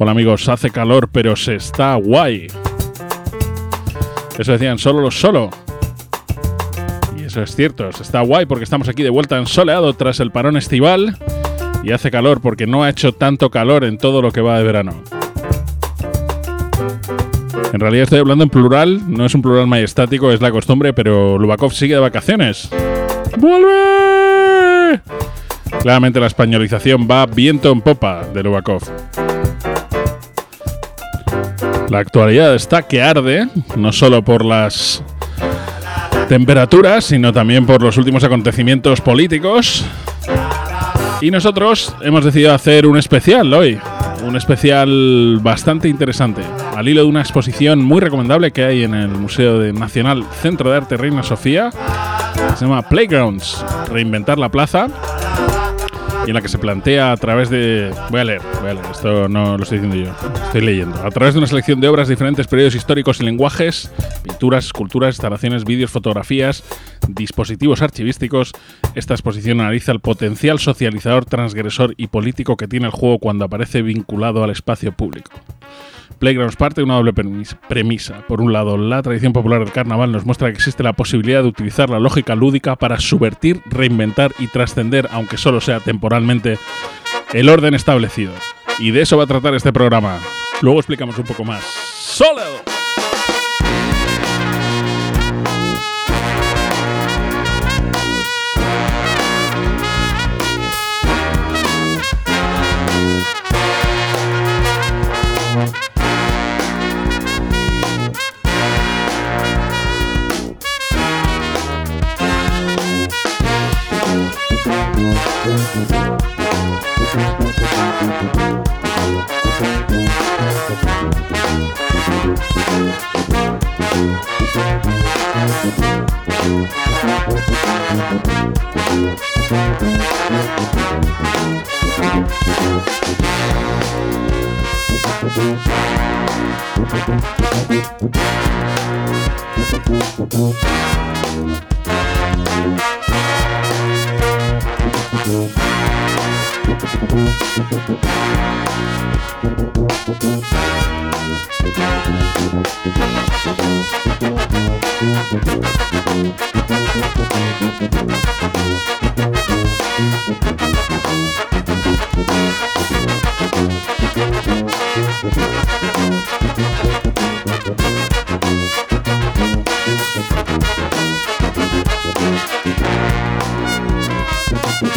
Hola amigos, hace calor pero se está guay. Eso decían solo los solo. Y eso es cierto, se está guay porque estamos aquí de vuelta en Soleado tras el parón estival. Y hace calor porque no ha hecho tanto calor en todo lo que va de verano. En realidad estoy hablando en plural, no es un plural majestático, es la costumbre, pero Lubacov sigue de vacaciones. ¡Vuelve! Claramente la españolización va viento en popa de Lubacov. La actualidad está que arde, no solo por las temperaturas, sino también por los últimos acontecimientos políticos. Y nosotros hemos decidido hacer un especial hoy, un especial bastante interesante, al hilo de una exposición muy recomendable que hay en el Museo Nacional Centro de Arte Reina Sofía, que se llama Playgrounds, Reinventar la Plaza, y en la que se plantea a través de... Voy a leer, esto no lo estoy diciendo yo, estoy leyendo. A través de una selección de obras de diferentes periodos históricos y lenguajes, pinturas, esculturas, instalaciones, vídeos, fotografías, dispositivos archivísticos, esta exposición analiza el potencial socializador, transgresor y político que tiene el juego cuando aparece vinculado al espacio público. Playgrounds parte de una doble premisa. Por un lado, la tradición popular del carnaval nos muestra que existe la posibilidad de utilizar la lógica lúdica para subvertir, reinventar y trascender, aunque solo sea temporalmente, el orden establecido. Y de eso va a tratar este programa. Luego explicamos un poco más. ¡Soleado!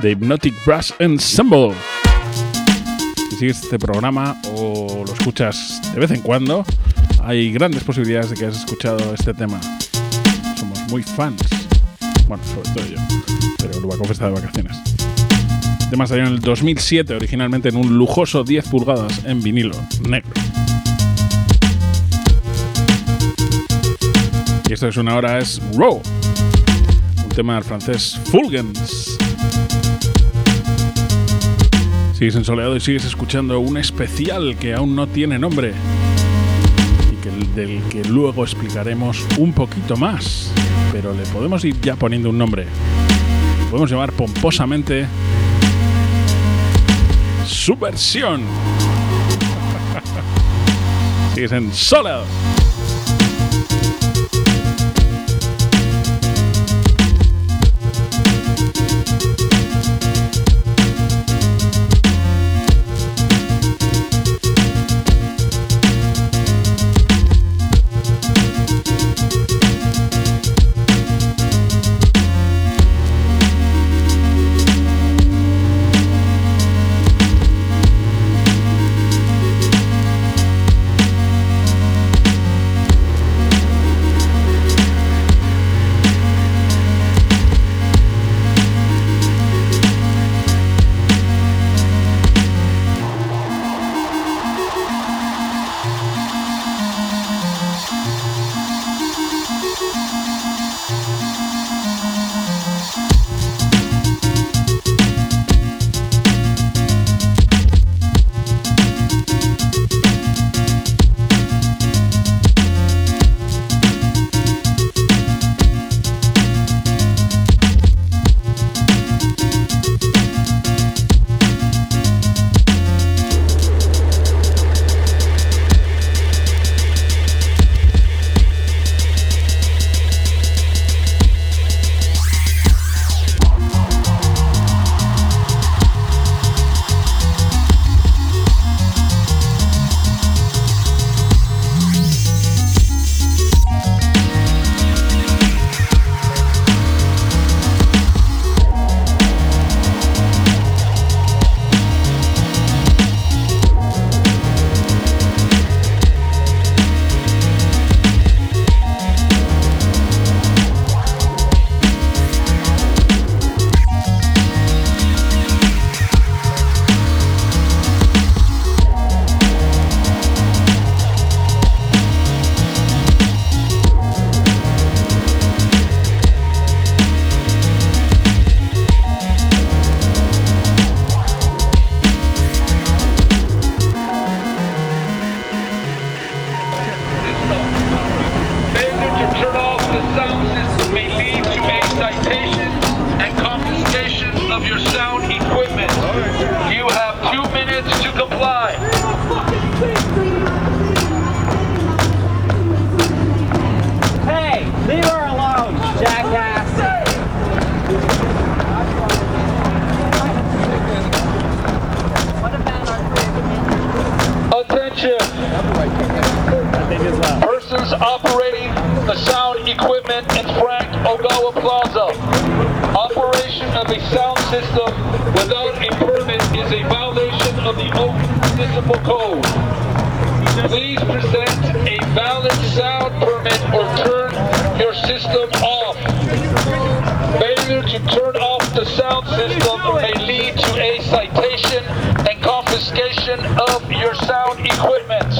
The Hypnotic Brass Ensemble. Si sigues este programa o lo escuchas de vez en cuando, hay grandes posibilidades de que hayas escuchado este tema. Somos muy fans. Bueno, sobre todo yo. Pero Lubacov está de vacaciones. El tema salió en el 2007, originalmente en un lujoso 10 pulgadas en vinilo negro. Y esto que suena ahora es Raw, un tema del francés Fulgeance. Sigues en Soleado y sigues escuchando un especial que aún no tiene nombre y del que luego explicaremos un poquito más, pero le podemos ir ya poniendo un nombre. Lo podemos llamar pomposamente Subversión. Sigues en Soleado. operating the sound equipment in Frank Ogawa Plaza. Operation of a sound system without a permit is a violation of the Oakland Municipal Code. Please present a valid sound permit or turn your system off. Failure to turn off the sound system may lead to a citation and confiscation of your sound equipment.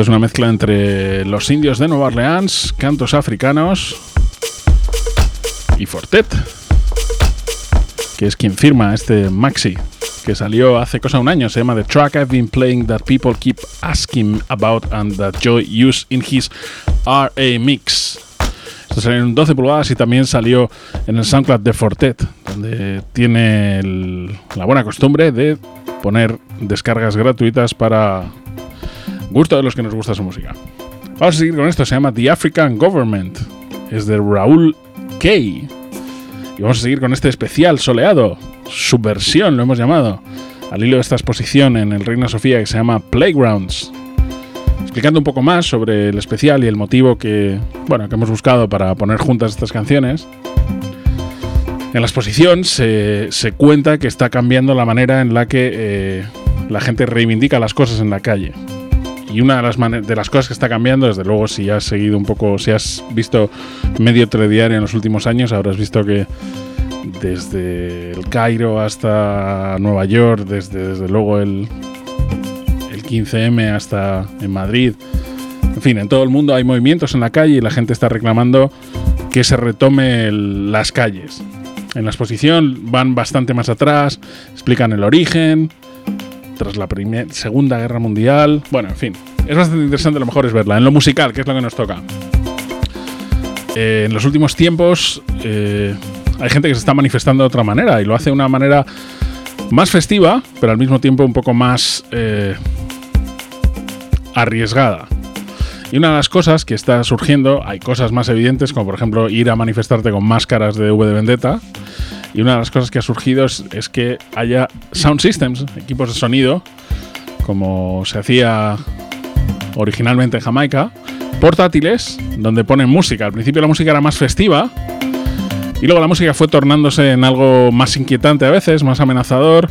Es una mezcla entre los indios de Nueva Orleans, cantos africanos y Four Tet, que es quien firma este maxi, que salió hace cosa un año. Se llama The Track I've Been Playing That People Keep Asking About and That Joy Used in His R.A. Mix. Esto salió en 12 pulgadas y también salió en el SoundCloud de Four Tet, donde tiene la buena costumbre de poner descargas gratuitas para gusto de los que nos gusta su música. Vamos a seguir con esto, se llama The African Government, es de Raoul K. Y vamos a seguir con este especial soleado, subversión lo hemos llamado, al hilo de esta exposición en el Reina Sofía que se llama Playgrounds. explicando un poco más sobre el especial y el motivo que, bueno, que hemos buscado para poner juntas estas canciones. En la exposición se cuenta que está cambiando la manera en la que la gente reivindica las cosas en la calle. Y una de las cosas que está cambiando, desde luego, si has seguido un poco, si has visto medio telediario en los últimos años, habrás visto que desde el Cairo hasta Nueva York, desde luego el 15M hasta en Madrid, en fin, en todo el mundo hay movimientos en la calle y la gente está reclamando que se retome las calles. En la exposición van bastante más atrás, explican el origen tras la Segunda Guerra Mundial. Bueno, en fin, es bastante interesante, a lo mejor es verla. En lo musical, que es lo que nos toca. En los últimos tiempos hay gente que se está manifestando de otra manera y lo hace de una manera más festiva, pero al mismo tiempo un poco más arriesgada. Y una de las cosas que está surgiendo, hay cosas más evidentes, como por ejemplo ir a manifestarte con máscaras de V de Vendetta. Y una de las cosas que ha surgido es que haya sound systems, equipos de sonido, como se hacía originalmente en Jamaica, portátiles, donde ponen música. Al principio la música era más festiva y luego la música fue tornándose en algo más inquietante a veces, más amenazador,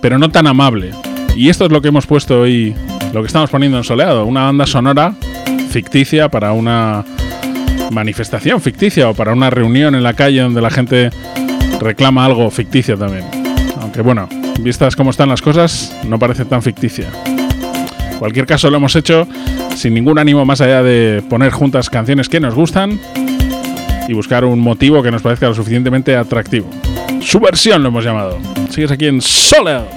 pero no tan amable. Y esto es lo que hemos puesto hoy, lo que estamos poniendo en Soleado, una banda sonora ficticia para una manifestación ficticia o para una reunión en la calle donde la gente reclama algo ficticio también. Aunque bueno, vistas cómo están las cosas, no parece tan ficticia. En cualquier caso, lo hemos hecho sin ningún ánimo más allá de poner juntas canciones que nos gustan y buscar un motivo que nos parezca lo suficientemente atractivo. Subversión lo hemos llamado. Sigues aquí en Soleado.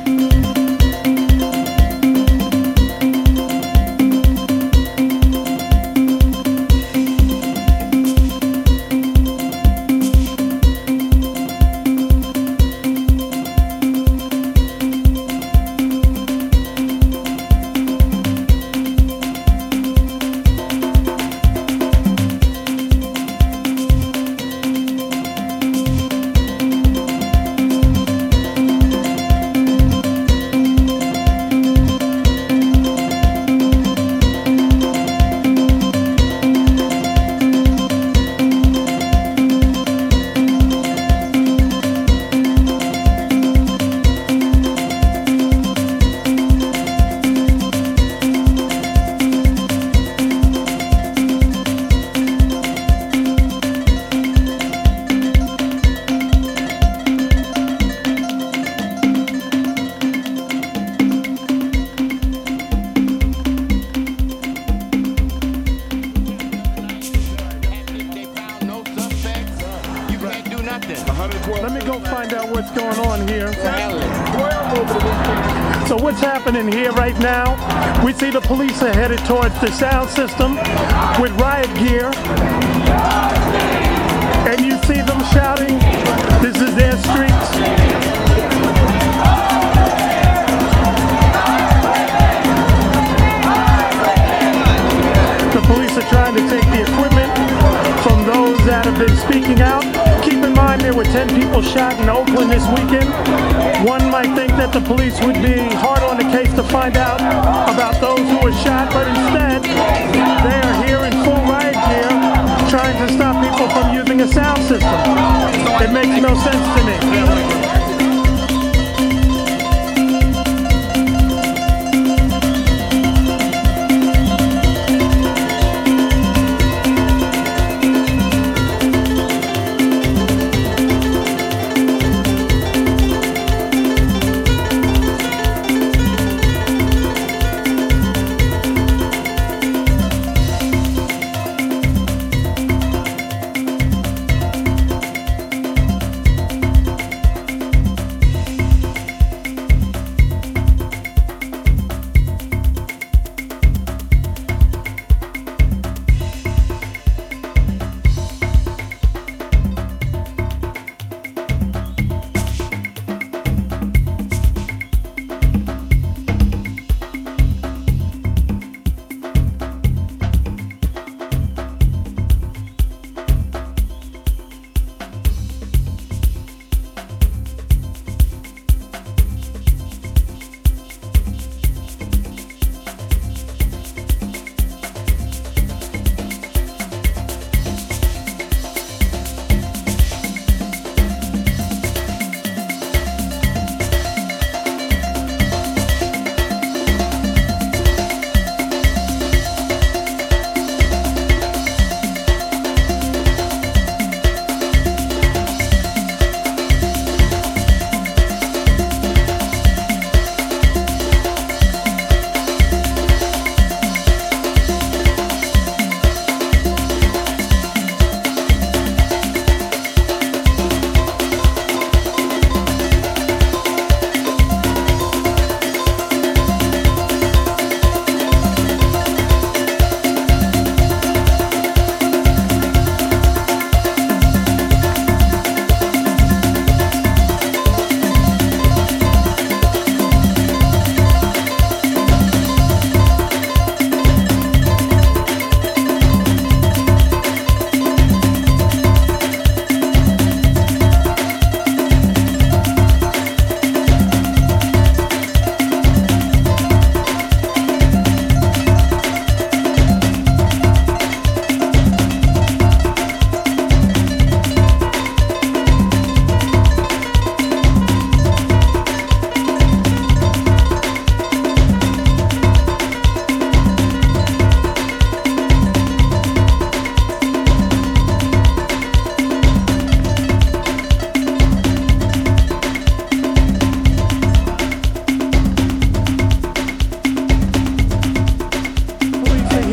Towards the sound system with riot gear, and you see them shouting, this is their streets. The police are trying to take the equipment from those that have been speaking out. Keep in mind there were 10 people shot in Oakland this weekend. One might think that the police would be hard on the case to find out about those who were shot, but instead they are here in full riot gear trying to stop people from using a sound system. It makes no sense to me.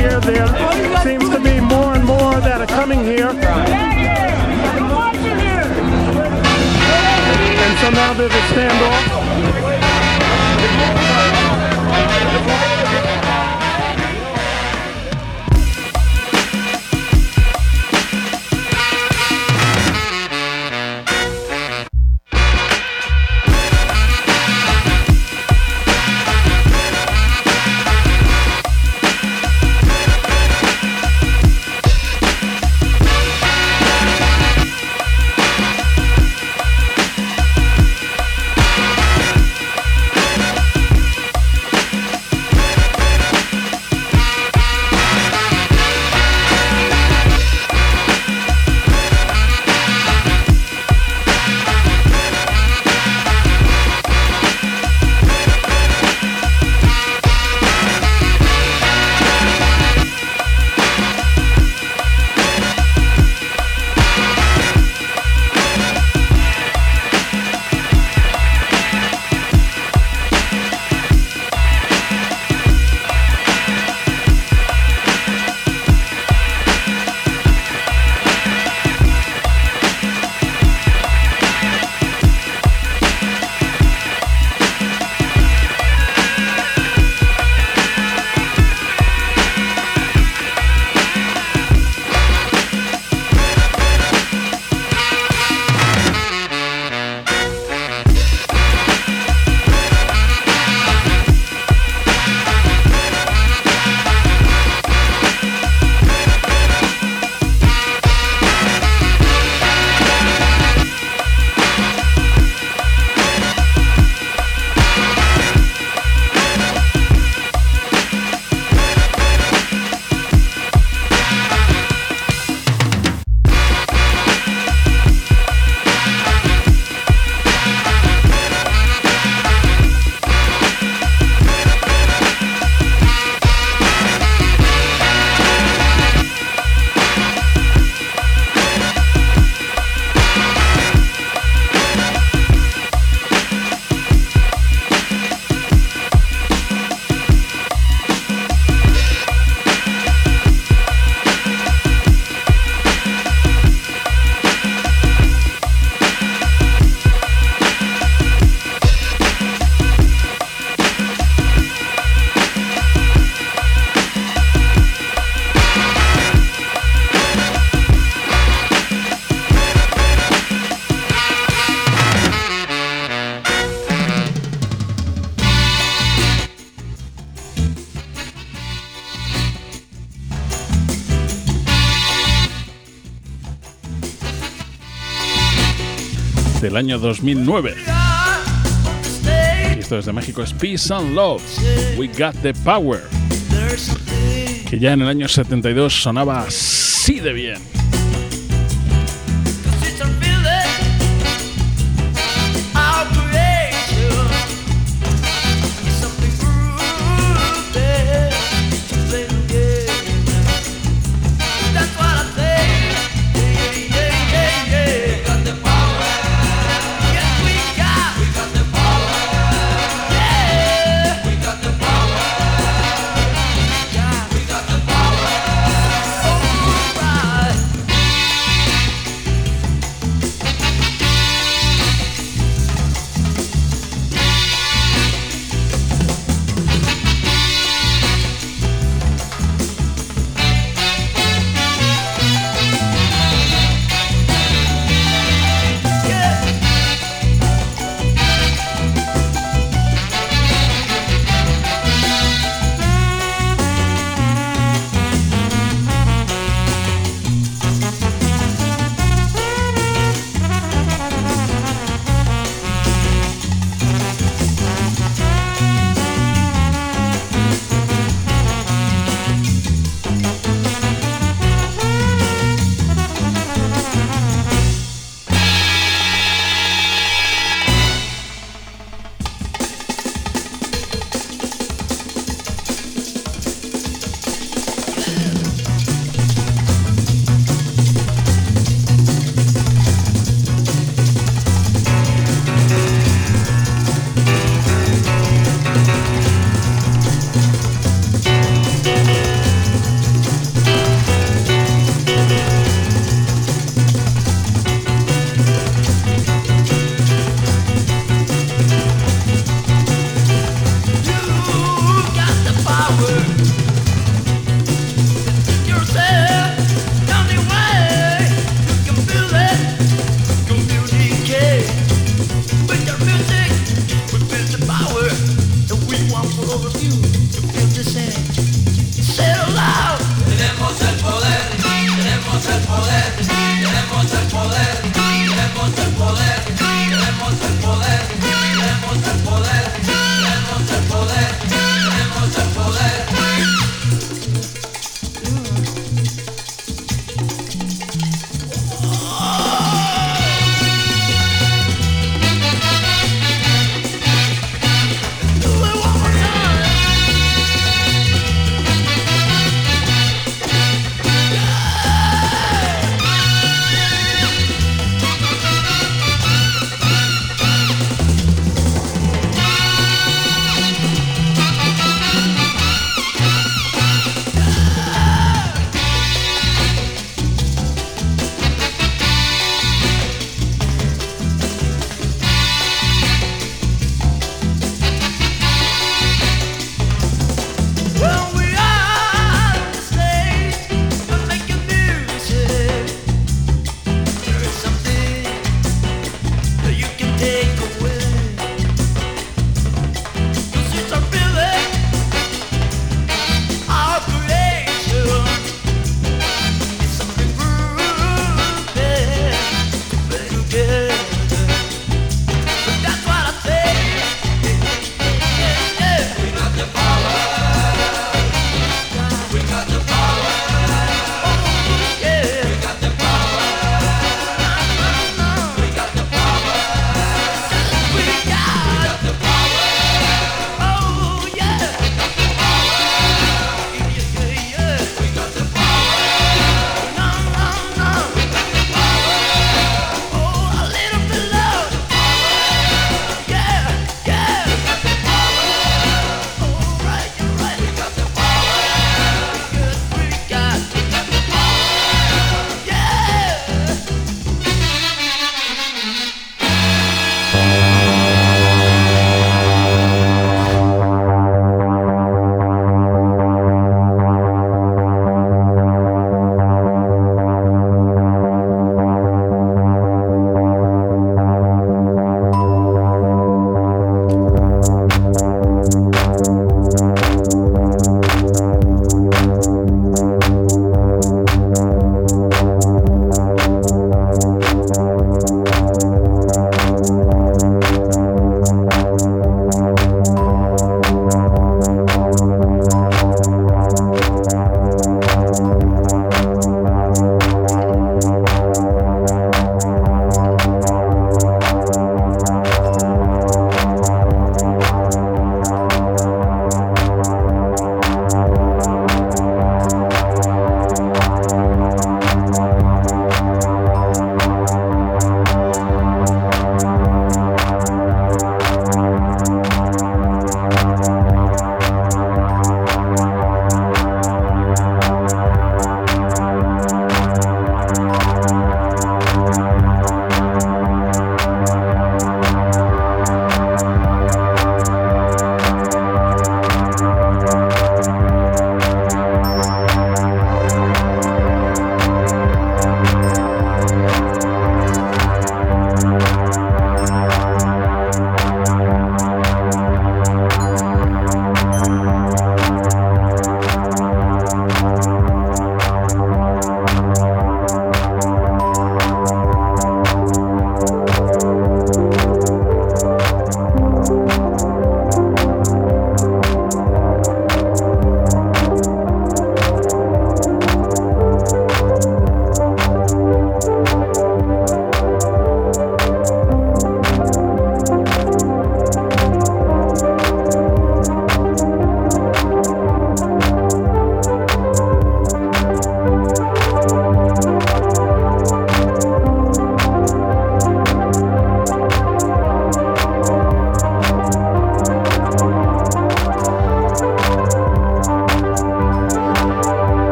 here, there seems to be more and more that are coming here. And so now there's a standoff. Del año 2009. Y esto desde México es Peace and Love, We Got the Power, que ya en el año 72 sonaba así de bien.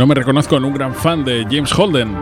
No me reconozco en un gran fan de James Holden.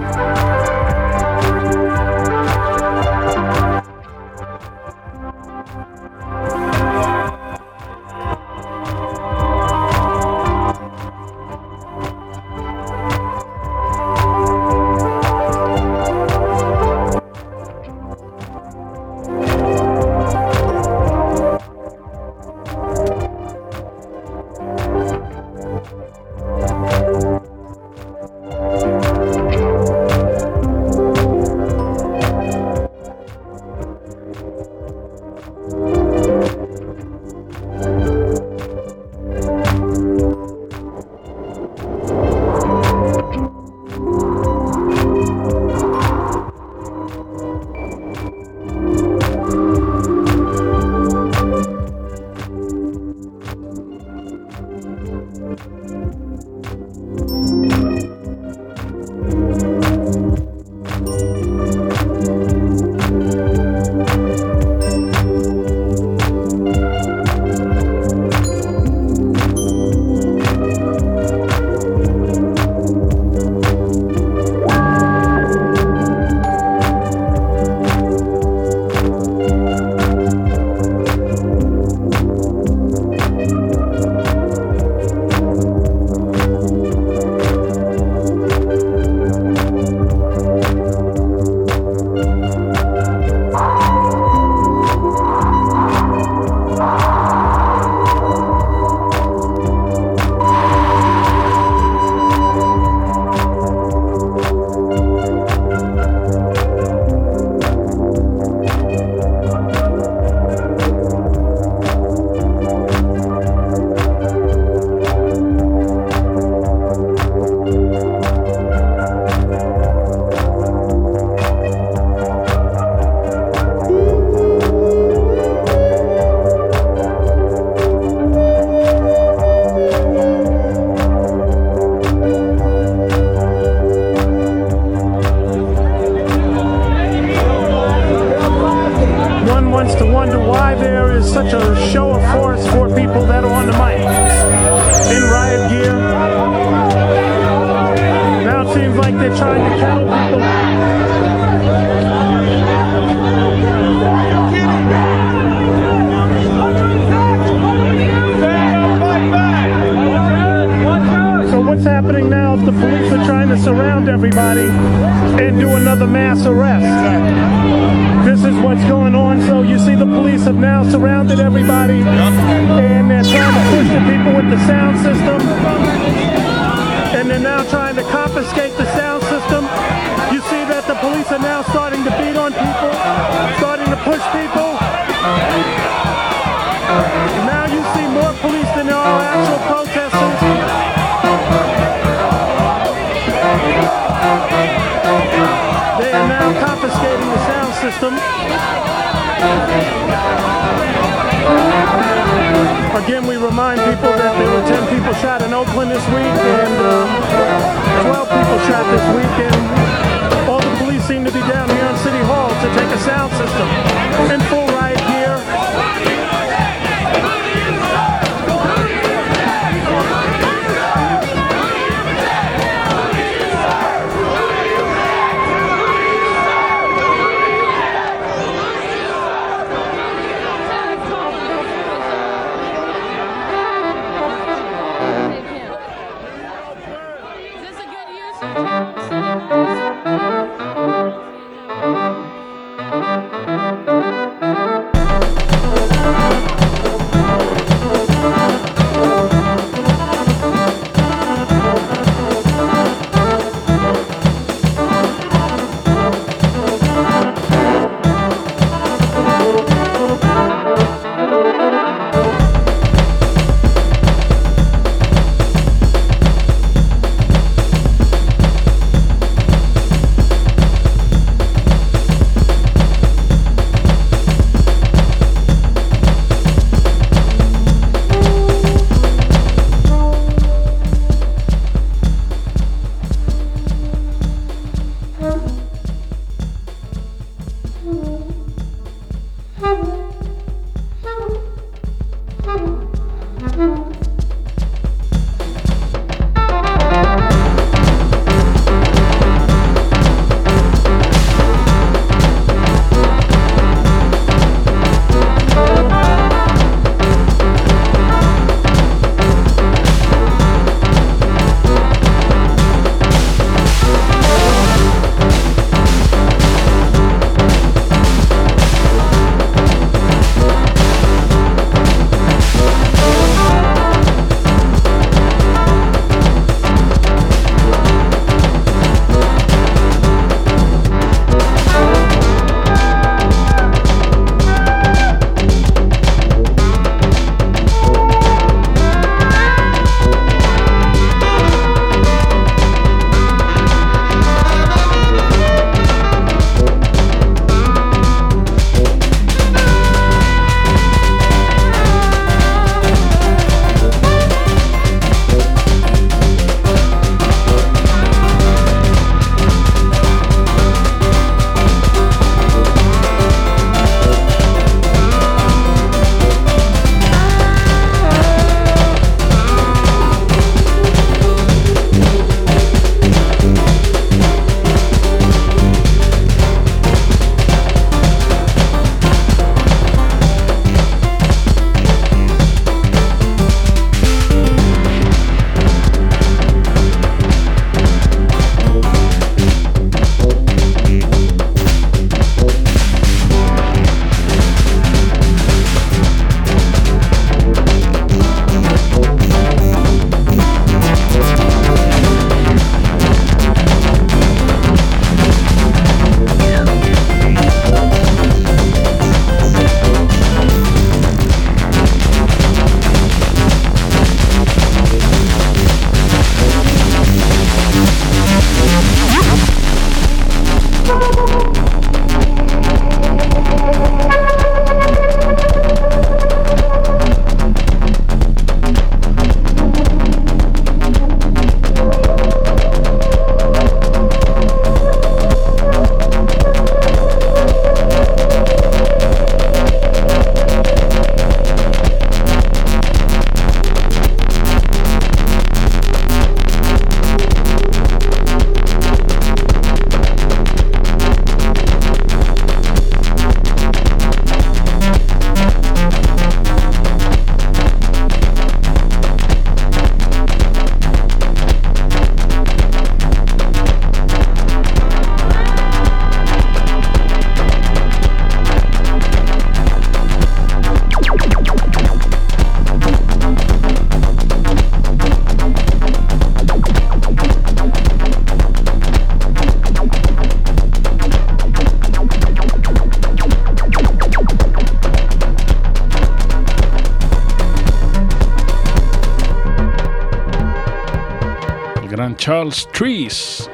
eran Charles Trees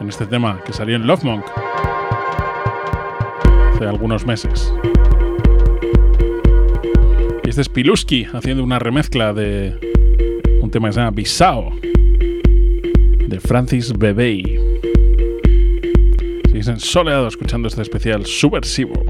en este tema que salió en Love Monk hace algunos meses. Y este es Pilooski haciendo una remezcla de un tema que se llama Bisao de Francis Bebey. Seguís en Soleado escuchando este especial subversivo.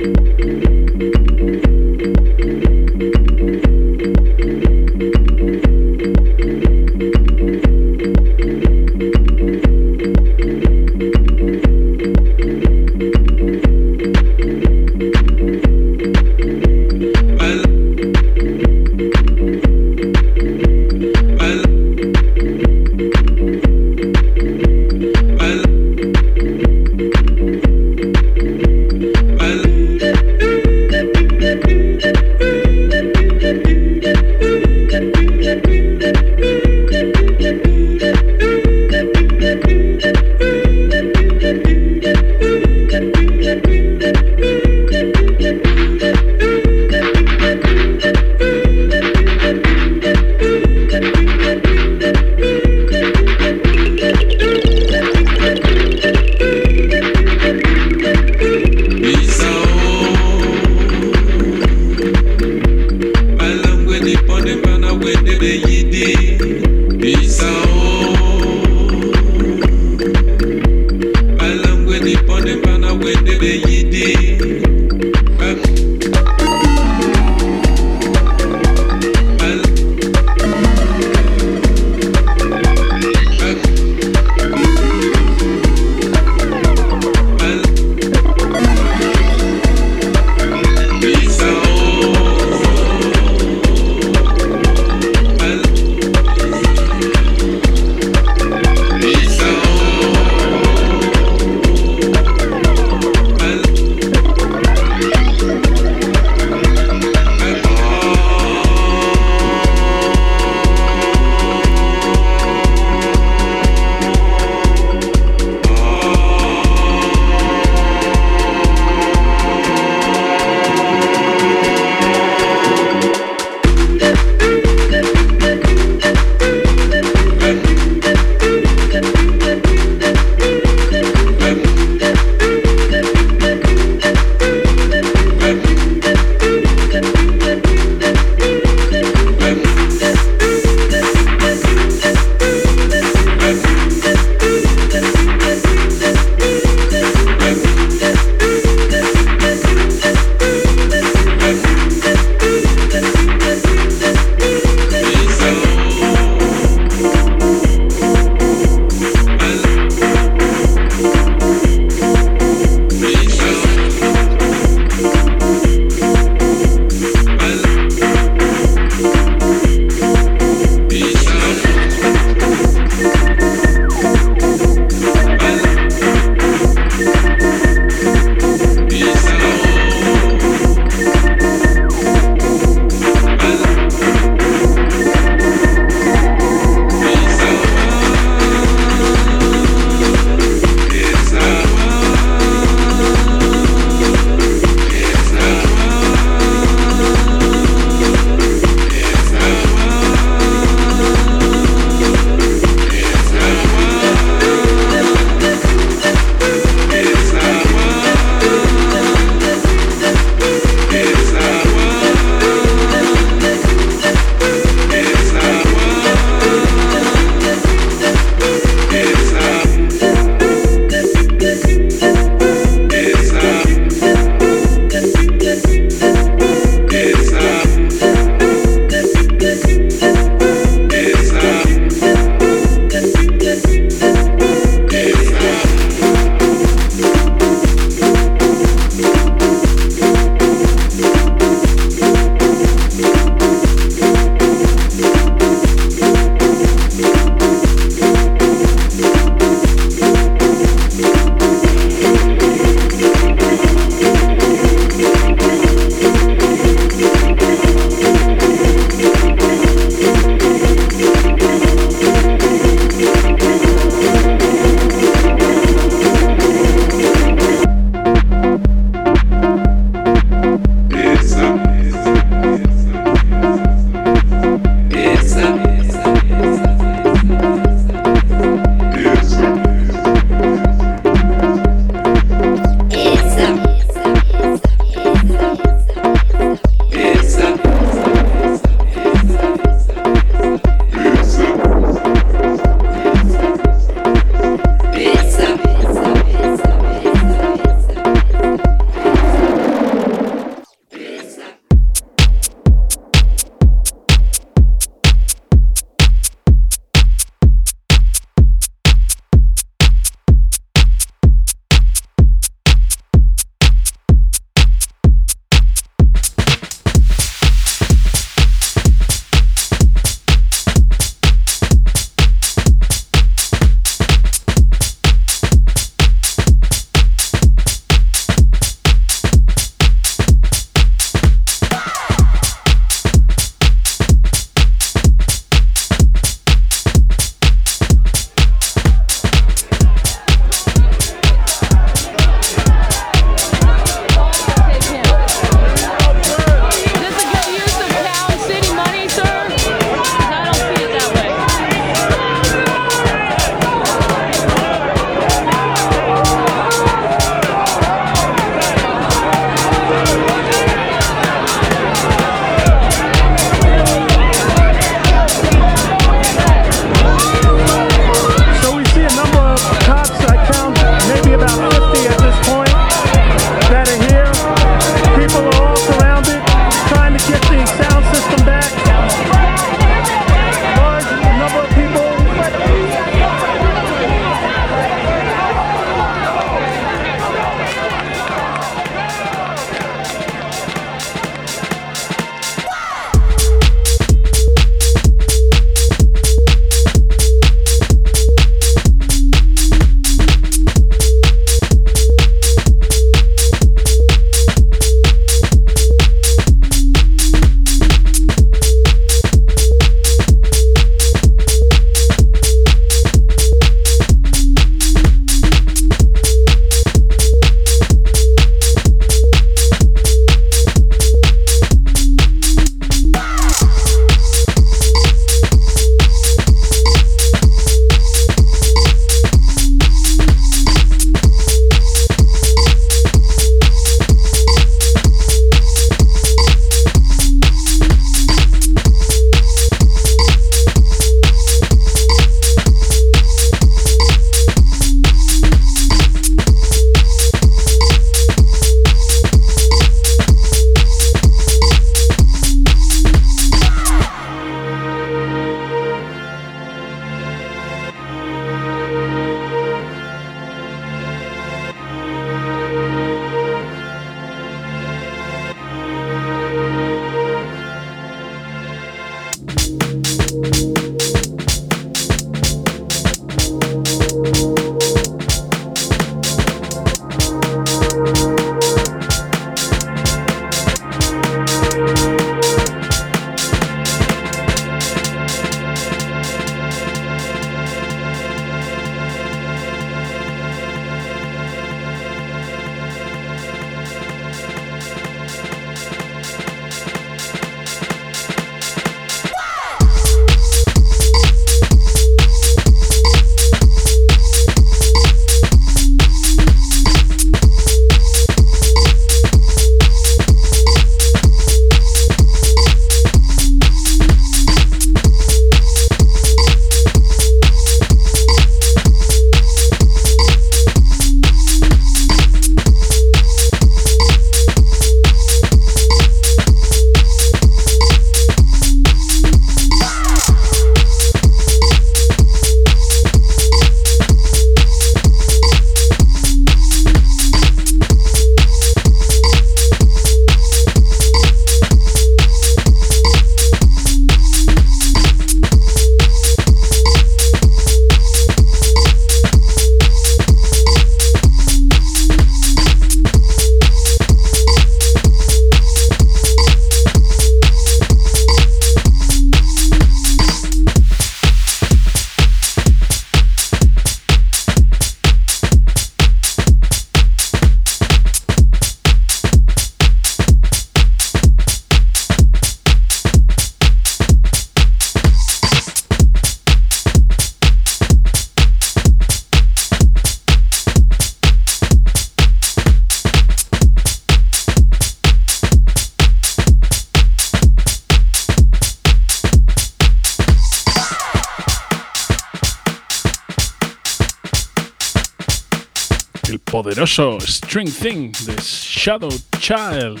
poderoso String Thing de Shadow Child,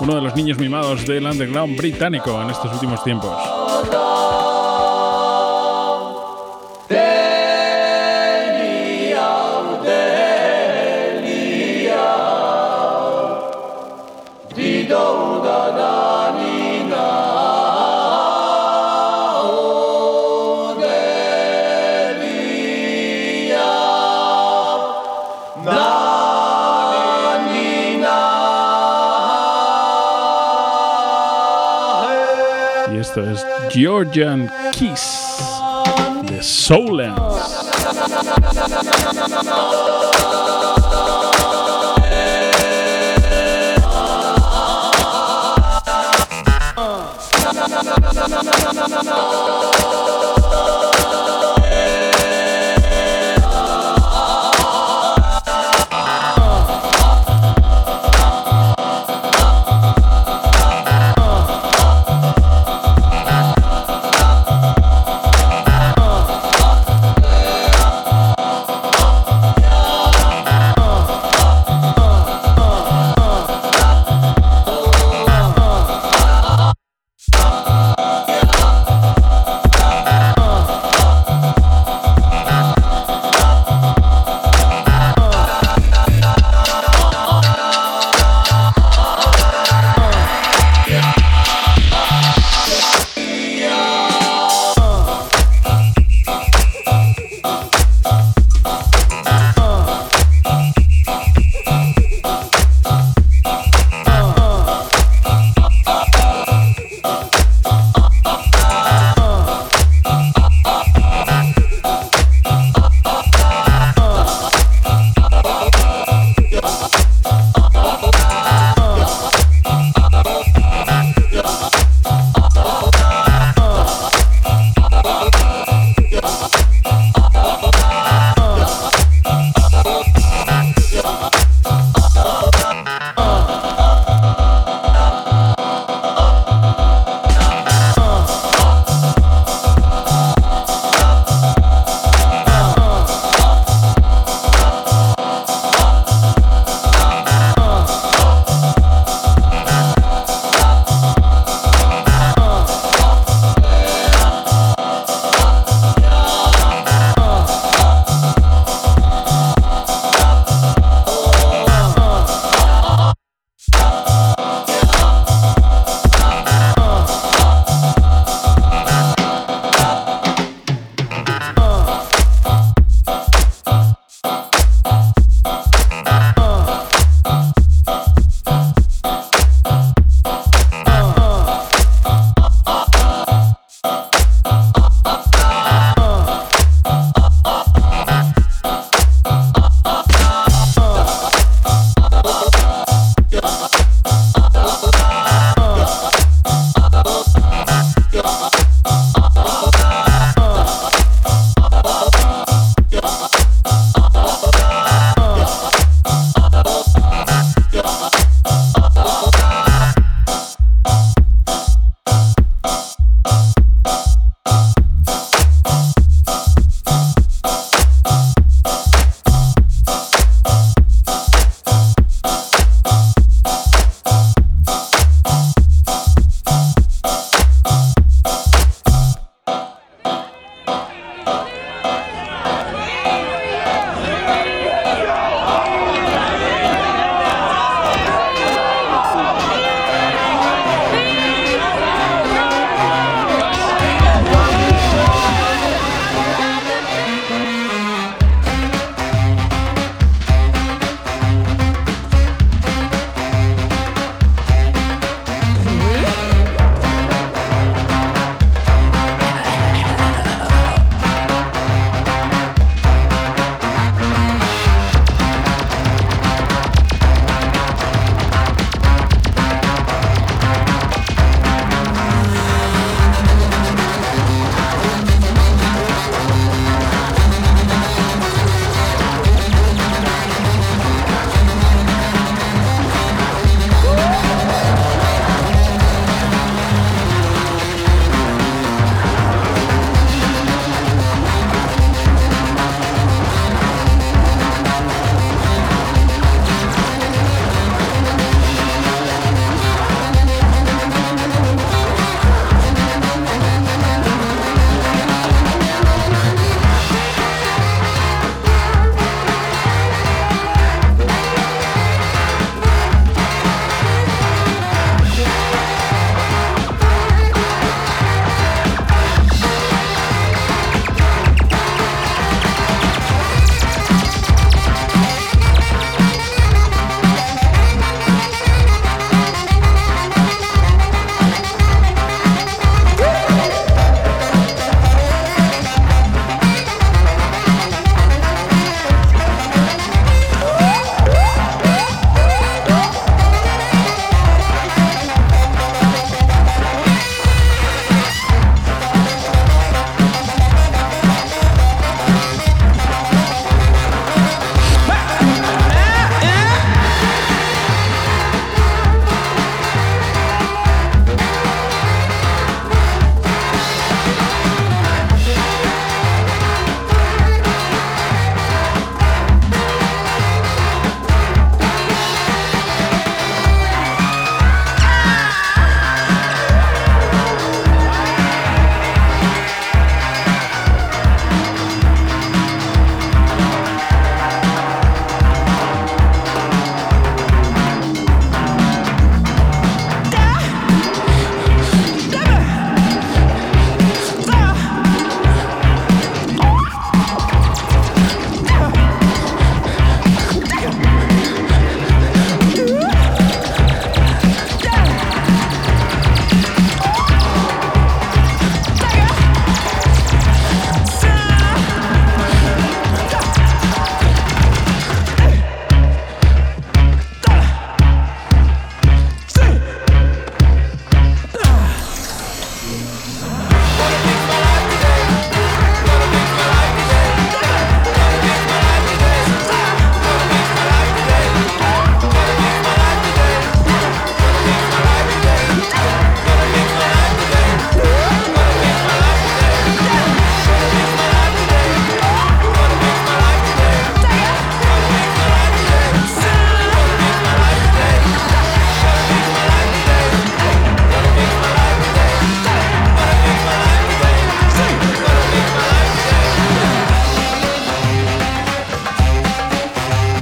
uno de los niños mimados del underground británico en estos últimos tiempos. Es Georgian Kiss de Souleance.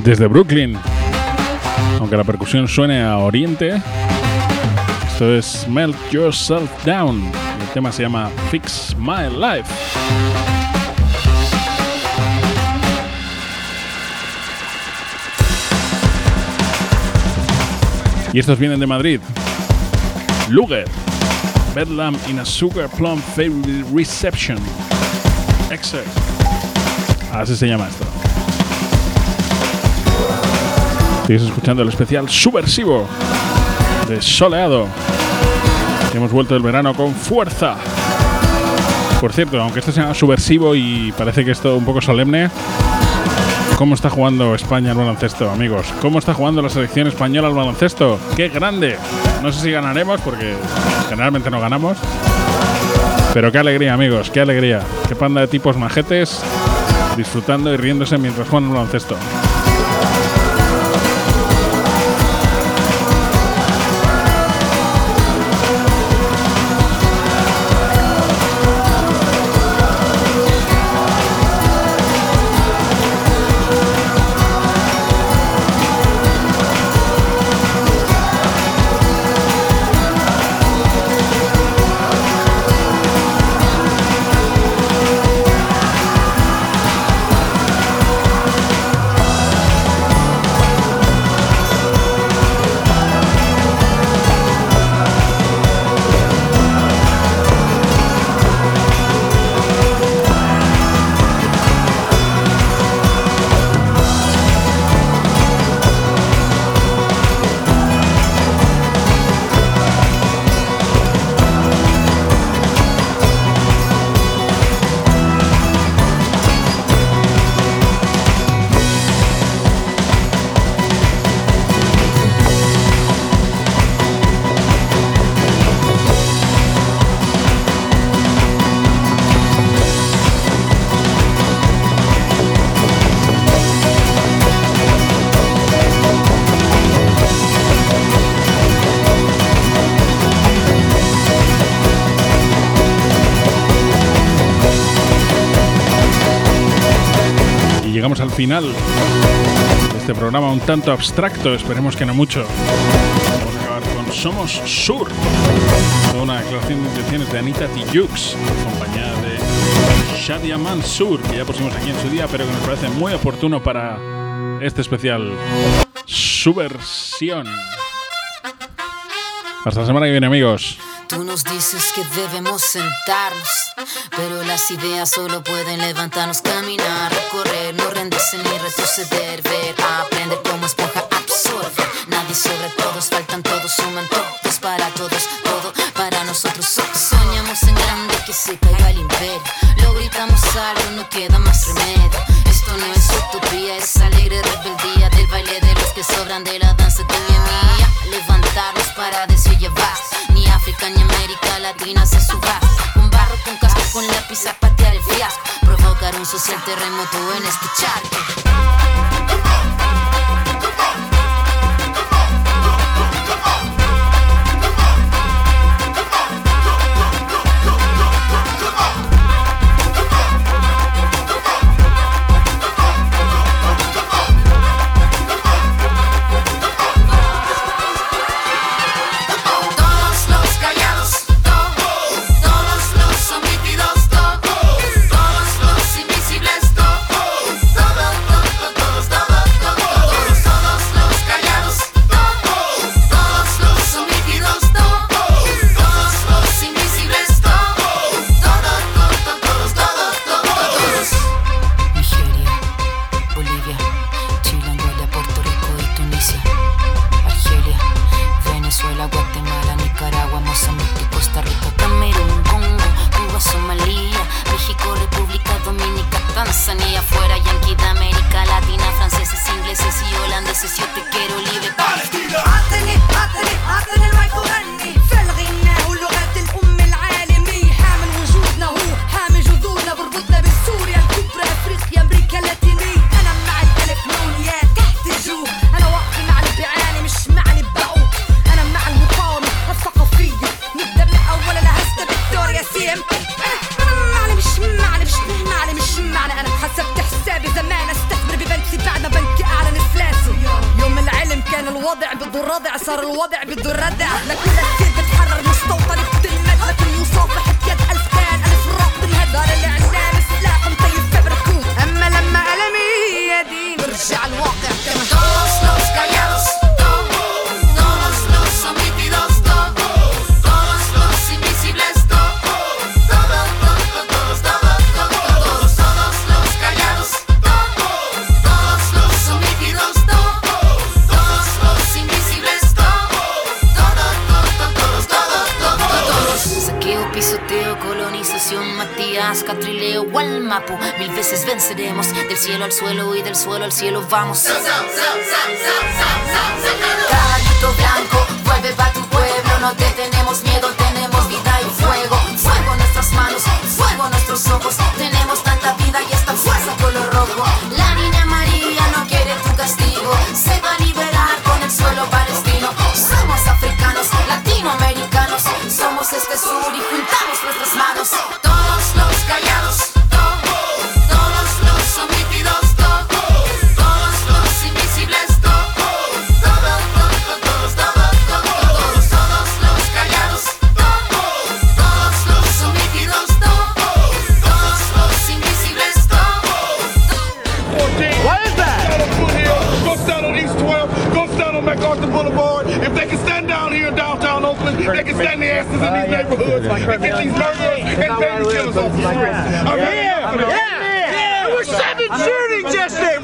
desde Brooklyn. Aunque la percusión suene a oriente, esto es Melt Yourself Down. El tema se llama Fix My Life. Y estos vienen de Madrid. Luger, Bedlam in a Sugar Plum Fairy Reception. Excerpt. Así se llama esto. Estáis escuchando el especial subversivo de Soleado. Hemos vuelto del verano con fuerza. Por cierto, aunque esto se llama subversivo y parece que es todo un poco solemne, ¿cómo está jugando España al baloncesto, amigos? ¿Cómo está jugando la selección española al baloncesto? ¡Qué grande! No sé si ganaremos, porque generalmente no ganamos. Pero qué alegría, amigos, qué alegría. Qué panda de tipos majetes disfrutando y riéndose mientras juegan al baloncesto. Final de este programa un tanto abstracto, esperemos que no mucho. Vamos a acabar con Somos Sur, toda una declaración de intenciones de Anita Tijoux, acompañada de Shadia Mansour, que ya pusimos aquí en su día, pero que nos parece muy oportuno para este especial Subversión. Hasta la semana que viene, amigos. Tú nos dices que debemos sentarnos, pero las ideas solo pueden levantarnos, caminar, correr, no rendirse ni retroceder, ver, aprender como esponja, absorber. Nadie sobre todos, faltan todos, suman todos, para todos, todo para nosotros. Soñamos en grande que se caiga el imperio, lo gritamos algo, no queda más remedio. Esto no es utopía, es alegre rebeldía del baile de los que sobran de la danza de mi mía. Levantarnos para desoyevar, ni África ni América Latina se suba. Con barro, con casco, con lápiz a patear el fiasco, provocar un social terremoto en escucharte. مش معنى أنا حسبت حسابي زمان أستثمر ببنكي بعد ما بنكي أعلن الفلاح الوضع بده الرضع صار الوضع بده الردع لكل كتير بتحرر مستوطن بتلمت لكل مصافح بيد ألف كان ألف راق بالهدار الإعلام السلاح مطيب فبركوه أما لما ألمي يدي برجع الواقع كما catrileo al mapo, mil veces venceremos, del cielo al suelo y del suelo al cielo vamos. Carrito blanco, vuelve pa' tu pueblo, no te tenemos miedo, tenemos vida y fuego. Fuego en nuestras manos, fuego en nuestros ojos, tenemos tanta vida y esta fuerza color rojo. La niña María no quiere tu castigo, se va a liberar con el suelo palestino. Somos africanos, latinoamericanos, somos este sur y juntamos nuestras manos. They can stand their asses in these neighborhoods and get these murderers and baby killers off the streets. I'm here! Yeah! We're 7 shooting just there!